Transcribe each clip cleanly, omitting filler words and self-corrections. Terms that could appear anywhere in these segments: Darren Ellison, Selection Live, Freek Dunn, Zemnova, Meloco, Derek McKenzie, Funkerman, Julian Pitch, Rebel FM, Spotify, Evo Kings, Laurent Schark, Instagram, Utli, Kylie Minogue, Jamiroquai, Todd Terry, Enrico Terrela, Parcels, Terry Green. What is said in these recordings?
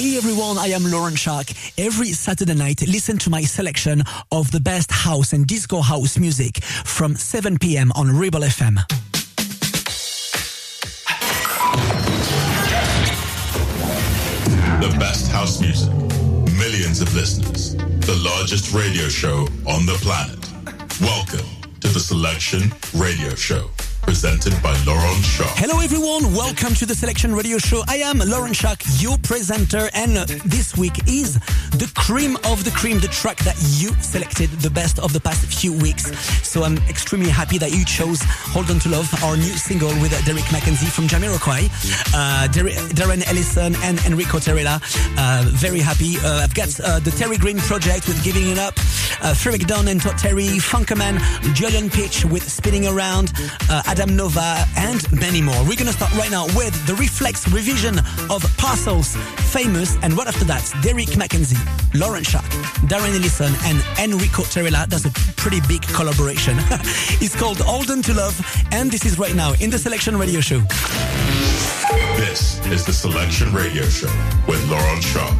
Hey everyone, I am Laurent Schark. Every Saturday night, listen to my selection of the best house and disco house music from 7 p.m. on Rebel FM. The best house music, millions of listeners, the largest radio show on the planet. Welcome to the Selection Radio Show, presented by Laurent Schark. Hello everyone, welcome to the Selection Radio Show. I am Laurent Schark, your presenter, and this week is the cream of the cream, the track that you selected, the best of the past few weeks. So I'm extremely happy that you chose Hold On To Love, our new single with Derek McKenzie from Jamiroquai, Darren Ellison and Enrico Terrela. Very happy. I've got the Terry Green project with Giving It Up, Freek Dunn and Todd Terry, Funkerman, Julian Pitch with Spinning Around, Zemnova, and many more. We're gonna start right now with the Reflex revision of Parcels, Famous, and right after that, Derek McKenzie, Laurent Schark, Darren Ellison, and Enrico Terrela. That's a pretty big collaboration. It's called Hold On To Love, and this is right now in the Selection Radio Show. This is the Selection Radio Show with Laurent Schark.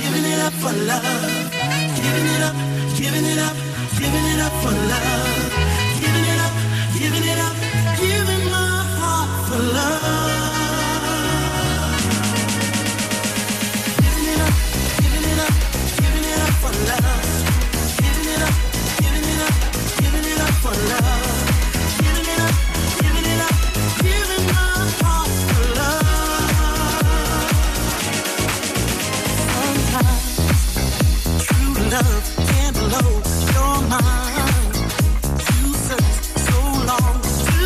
giving it up for love, giving it up, giving it up, giving it up for love, giving it up, giving it up, giving my heart for love, giving it up, giving it up for love, giving it up, giving it up, giving it up for love, giving it up, giving my heart for love. Love can't blow your mind. You search so long to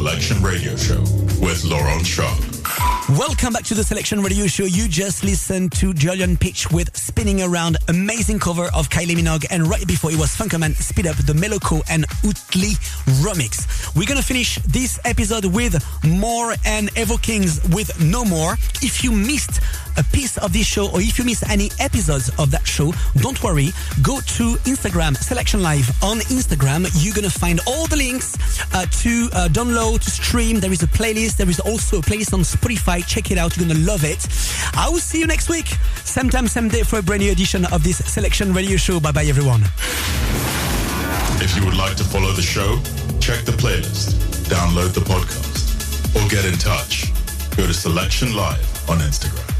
Selection Radio Show with Laurent Schark. Welcome back to the Selection Radio Show. You just listened to Julian Pitch with Spinning Around, amazing cover of Kylie Minogue, and right before it was Funkerman, Speed Up, the Meloco and Utli remix. We're going to finish this episode with more and Evo Kings with No More. If you missed a piece of this show or if you missed any episodes of that show, don't worry. Go to Instagram, Selection Live on Instagram. You're going to find all the links to download, to stream. There is a playlist. There is also a playlist on Spotify. Check it out, you're gonna love it. I will see you next week, same time, same day, for a brand new edition of this Selection Radio Show. Bye bye everyone. If you would like to follow the show, check the playlist, download the podcast, or get in touch, go to Selection Live on Instagram.